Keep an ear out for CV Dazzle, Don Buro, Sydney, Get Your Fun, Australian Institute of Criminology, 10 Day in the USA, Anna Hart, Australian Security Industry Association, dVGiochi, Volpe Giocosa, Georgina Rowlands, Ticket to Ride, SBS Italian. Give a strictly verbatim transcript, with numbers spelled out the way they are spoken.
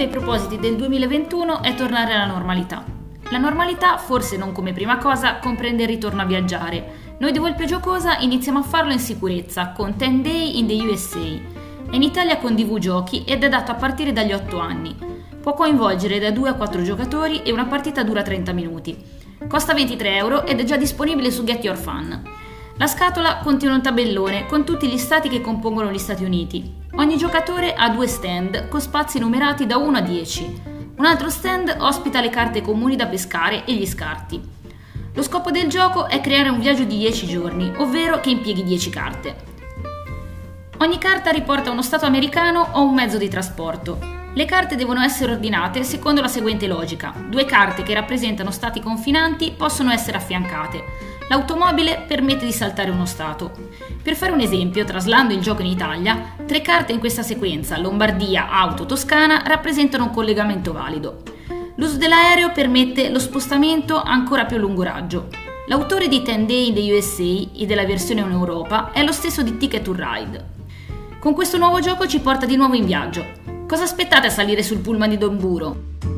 dei propositi del duemilaventuno è tornare alla normalità. La normalità, forse non come prima cosa, comprende il ritorno a viaggiare. Noi di Volpe Giocosa iniziamo a farlo in sicurezza con ten day in the U S A. È in Italia con dVGiochi ed è dato a partire dagli otto anni. Può coinvolgere da due a quattro giocatori e una partita dura trenta minuti. Costa ventitré euro ed è già disponibile su Get Your Fun. La scatola contiene un tabellone con tutti gli stati che compongono gli Stati Uniti. Ogni giocatore ha due stand con spazi numerati da uno a dieci. Un altro stand ospita le carte comuni da pescare e gli scarti. Lo scopo del gioco è creare un viaggio di dieci giorni, ovvero che impieghi dieci carte. Ogni carta riporta uno stato americano o un mezzo di trasporto. Le carte devono essere ordinate secondo la seguente logica: due carte che rappresentano stati confinanti possono essere affiancate. L'automobile permette di saltare uno stato. Per fare un esempio, traslando il gioco in Italia, tre carte in questa sequenza, Lombardia, Auto, Toscana, rappresentano un collegamento valido. L'uso dell'aereo permette lo spostamento ancora più a lungo raggio. L'autore di ten day in the U S A e della versione in Europa è lo stesso di Ticket to Ride. Con questo nuovo gioco ci porta di nuovo in viaggio. Cosa aspettate a salire sul pullman di Don Buro?